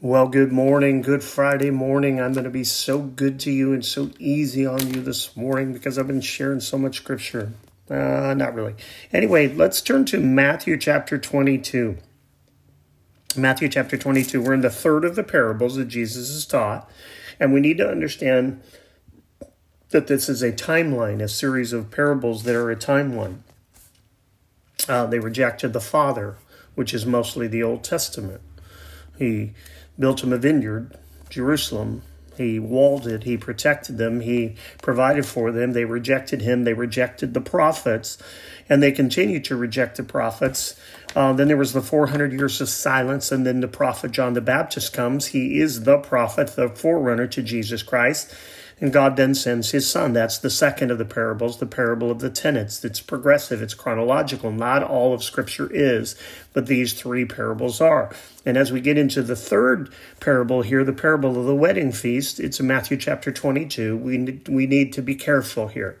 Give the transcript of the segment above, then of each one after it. Well, good morning. Good Friday morning. I'm going to be so good to you and so easy on you this morning because I've been sharing so much scripture. Not really. Anyway, let's turn to Matthew chapter 22. Matthew chapter 22. We're in the third of the parables that Jesus has taught. And we need to understand that this is a timeline, a series of parables that are a timeline. They rejected the Father, which is mostly the Old Testament. He built him a vineyard, Jerusalem. He walled it. He protected them. He provided for them. They rejected him. They rejected the prophets, and they continued to reject the prophets. Then there was the 400 years of silence, and then the prophet John the Baptist comes. He is the prophet, the forerunner to Jesus Christ, and God then sends his son. That's the second of the parables, the parable of the tenants. It's progressive. It's chronological. Not all of Scripture is, but these three parables are. And as we get into the third parable here, the parable of the wedding feast, it's in Matthew chapter 22. We need to be careful here.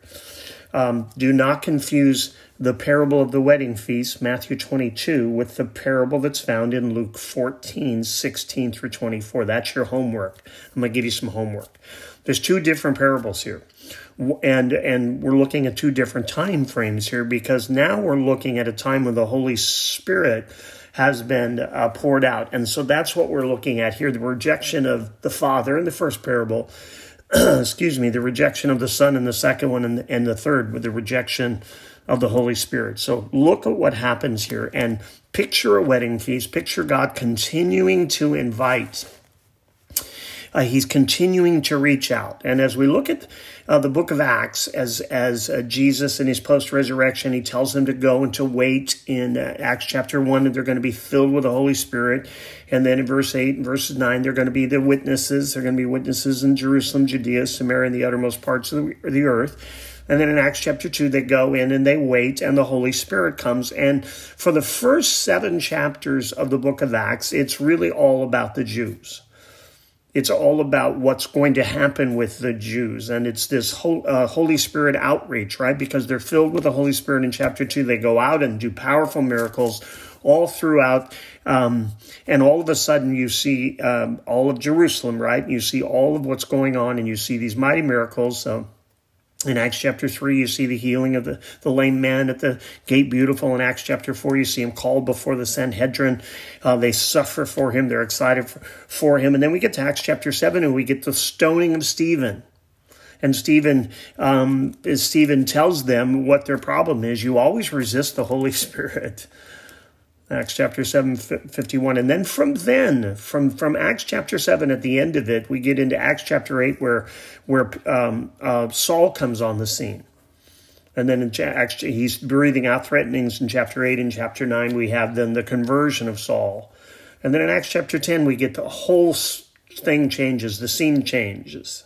Do not confuse the parable of the wedding feast, Matthew 22, with the parable that's found in Luke 14, 16 through 24. That's your homework. I'm going to give you some homework. There's two different parables here, and we're looking at two different time frames here because now we're looking at a time when the Holy Spirit has been poured out. And so that's what we're looking at here, the rejection of the Father in the first parable, the rejection of the Son in the second one, and the third with the rejection of the Holy Spirit. So look at what happens here and picture a wedding feast, picture God continuing to invite. He's continuing to reach out. And as we look at the book of Acts, as Jesus in his post-resurrection, he tells them to go and to wait in Acts chapter 1, that they're going to be filled with the Holy Spirit. And then in verse 8 and verses 9, they're going to be the witnesses. They're going to be witnesses in Jerusalem, Judea, Samaria, and the uttermost parts of the earth. And then in Acts chapter 2, they go in and they wait, and the Holy Spirit comes. And for the first 7 chapters of the book of Acts, it's really all about the Jews. It's all about what's going to happen with the Jews. And it's this whole, Holy Spirit outreach, right? Because they're filled with the Holy Spirit in chapter 2. They go out and do powerful miracles all throughout. And all of a sudden you see all of Jerusalem, right? You see all of what's going on and you see these mighty miracles. So in Acts chapter 3, you see the healing of the lame man at the gate beautiful. In Acts chapter 4, you see him called before the Sanhedrin. They suffer for him. They're excited for him. And then we get to Acts chapter 7, and we get the stoning of Stephen. And Stephen tells them what their problem is. You always resist the Holy Spirit. Acts chapter 7, 51. And then from Acts chapter 7 at the end of it, we get into Acts chapter 8 where Saul comes on the scene. And then he's breathing out threatenings in chapter 8. In chapter 9, we have then the conversion of Saul. And then in Acts chapter 10, we get the whole thing changes, the scene changes.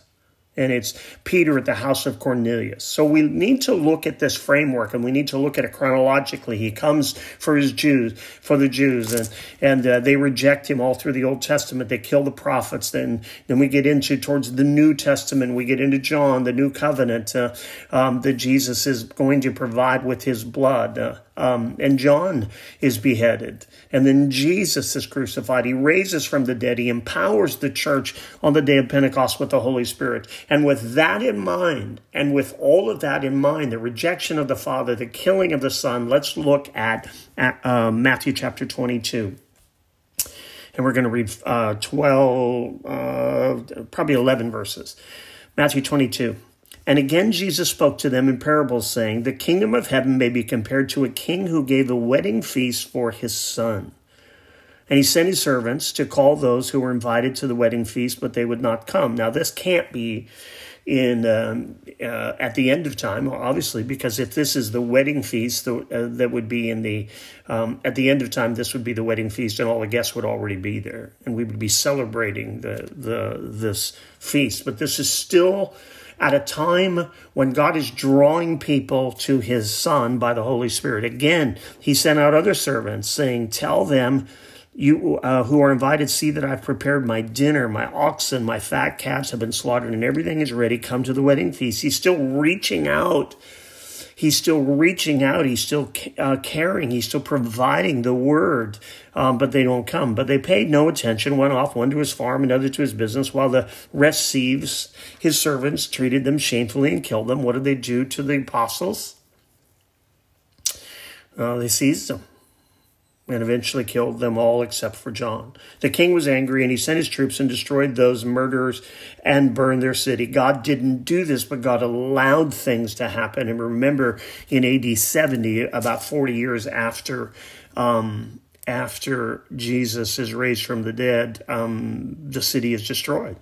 And it's Peter at the house of Cornelius. So we need to look at this framework, and we need to look at it chronologically. He comes for the Jews, and they reject him all through the Old Testament. They kill the prophets. Then we get into towards the New Testament. We get into John, the New Covenant that Jesus is going to provide with his blood. And John is beheaded. And then Jesus is crucified. He raises from the dead. He empowers the church on the day of Pentecost with the Holy Spirit. And with that in mind, and with all of that in mind, the rejection of the Father, the killing of the Son, let's look at Matthew chapter 22. And we're going to read 11 verses. Matthew 22. And again, Jesus spoke to them in parables, saying, "The kingdom of heaven may be compared to a king who gave a wedding feast for his son. And he sent his servants to call those who were invited to the wedding feast, but they would not come." Now, this can't be at the end of time, obviously, because if this is the wedding feast that would be at the end of time, this would be the wedding feast, and all the guests would already be there, and we would be celebrating this feast. But this is still at a time when God is drawing people to his Son by the Holy Spirit. Again, he sent out other servants saying, "Tell them, you who are invited, see that I've prepared my dinner. My oxen, my fat calves have been slaughtered, and everything is ready. Come to the wedding feast." He's still reaching out. He's still reaching out. He's still caring. He's still providing the word, but they don't come. But they paid no attention, went off, one to his farm, another to his business, while the rest thieves, his servants, treated them shamefully and killed them. What did they do to the apostles? They seized them and eventually killed them all except for John. The king was angry, and he sent his troops and destroyed those murderers and burned their city. God didn't do this, but God allowed things to happen. And remember, in AD 70, about 40 years after Jesus is raised from the dead, the city is destroyed.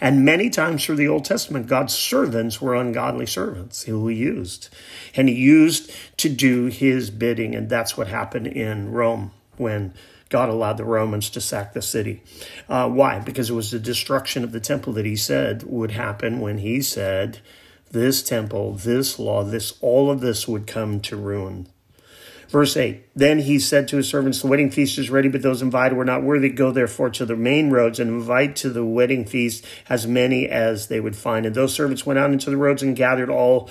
And many times through the Old Testament, God's servants were ungodly servants who he used. And he used to do his bidding. And that's what happened in Rome when God allowed the Romans to sack the city. Why? Because it was the destruction of the temple that he said would happen when he said, this temple, this law, this, all of this would come to ruin. Verse 8, then he said to his servants, the wedding feast is ready, but those invited were not worthy. Go therefore to the main roads and invite to the wedding feast as many as they would find. And those servants went out into the roads and gathered all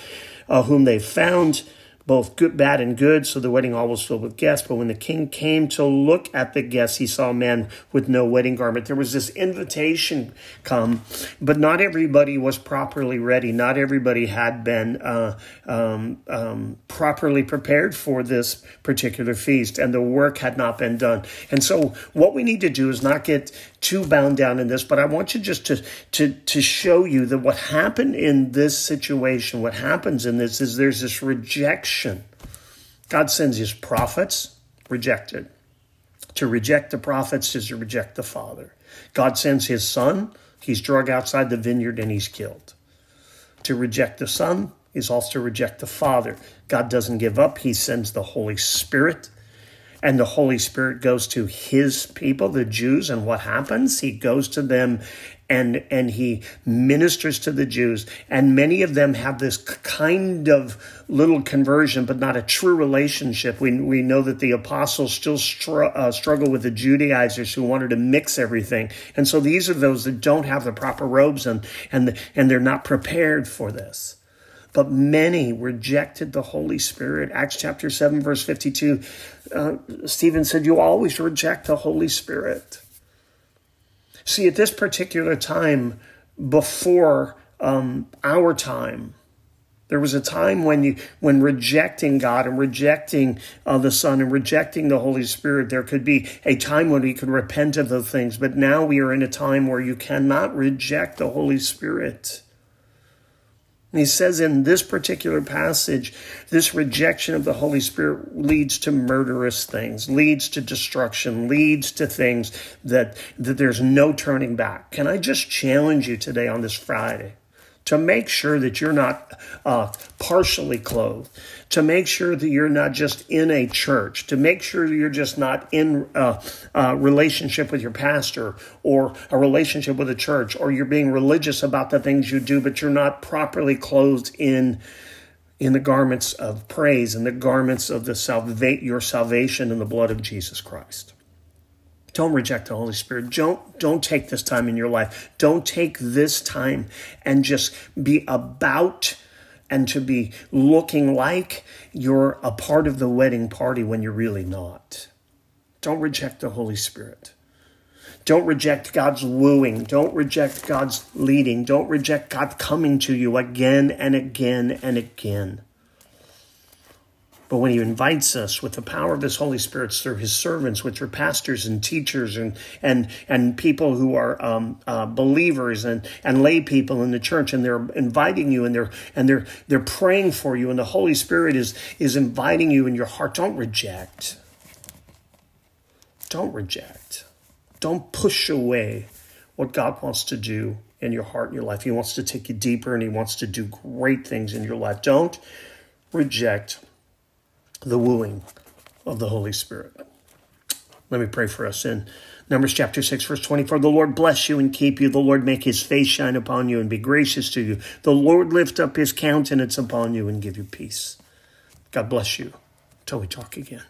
whom they found, both good, bad and good. So the wedding hall was filled with guests. But when the king came to look at the guests, he saw a man with no wedding garment. There was this invitation come, but not everybody was properly ready. Not everybody had been properly prepared for this particular feast, and the work had not been done. And so what we need to do is not get too bound down in this, but I want you just to show you that what happened in this situation, what happens in this is there's this rejection. God sends his prophets, rejected. To reject the prophets is to reject the Father. God sends his Son, he's dragged outside the vineyard and he's killed. To reject the Son is also to reject the Father. God doesn't give up, he sends the Holy Spirit. And the Holy Spirit goes to his people, the Jews, and what happens? He goes to them and he ministers to the Jews. And many of them have this kind of little conversion, but not a true relationship. We know that the apostles still struggle with the Judaizers who wanted to mix everything. And so these are those that don't have the proper robes and they're not prepared for this. But many rejected the Holy Spirit. Acts chapter 7, verse 52, Stephen said, you always reject the Holy Spirit. See, at this particular time, before our time, there was a time when rejecting God and rejecting the Son and rejecting the Holy Spirit, there could be a time when we could repent of those things. But now we are in a time where you cannot reject the Holy Spirit. And he says in this particular passage, this rejection of the Holy Spirit leads to murderous things, leads to destruction, leads to things that there's no turning back. Can I just challenge you today on this Friday to make sure that you're not partially clothed, to make sure that you're not just in a church, to make sure that you're just not in a relationship with your pastor or a relationship with a church, or you're being religious about the things you do, but you're not properly clothed in the garments of praise and the garments of your salvation in the blood of Jesus Christ. Don't reject the Holy Spirit. Don't take this time in your life. Don't take this time and just be about and to be looking like you're a part of the wedding party when you're really not. Don't reject the Holy Spirit. Don't reject God's wooing. Don't reject God's leading. Don't reject God coming to you again and again and again. But when he invites us with the power of his Holy Spirit through his servants, which are pastors and teachers and people who are believers and lay people in the church, and they're inviting you and they're praying for you, and the Holy Spirit is inviting you in your heart. Don't reject. Don't reject. Don't push away what God wants to do in your heart and your life. He wants to take you deeper and he wants to do great things in your life. Don't reject the wooing of the Holy Spirit. Let me pray for us in Numbers chapter 6, verse 24. The Lord bless you and keep you. The Lord make his face shine upon you and be gracious to you. The Lord lift up his countenance upon you and give you peace. God bless you till we talk again.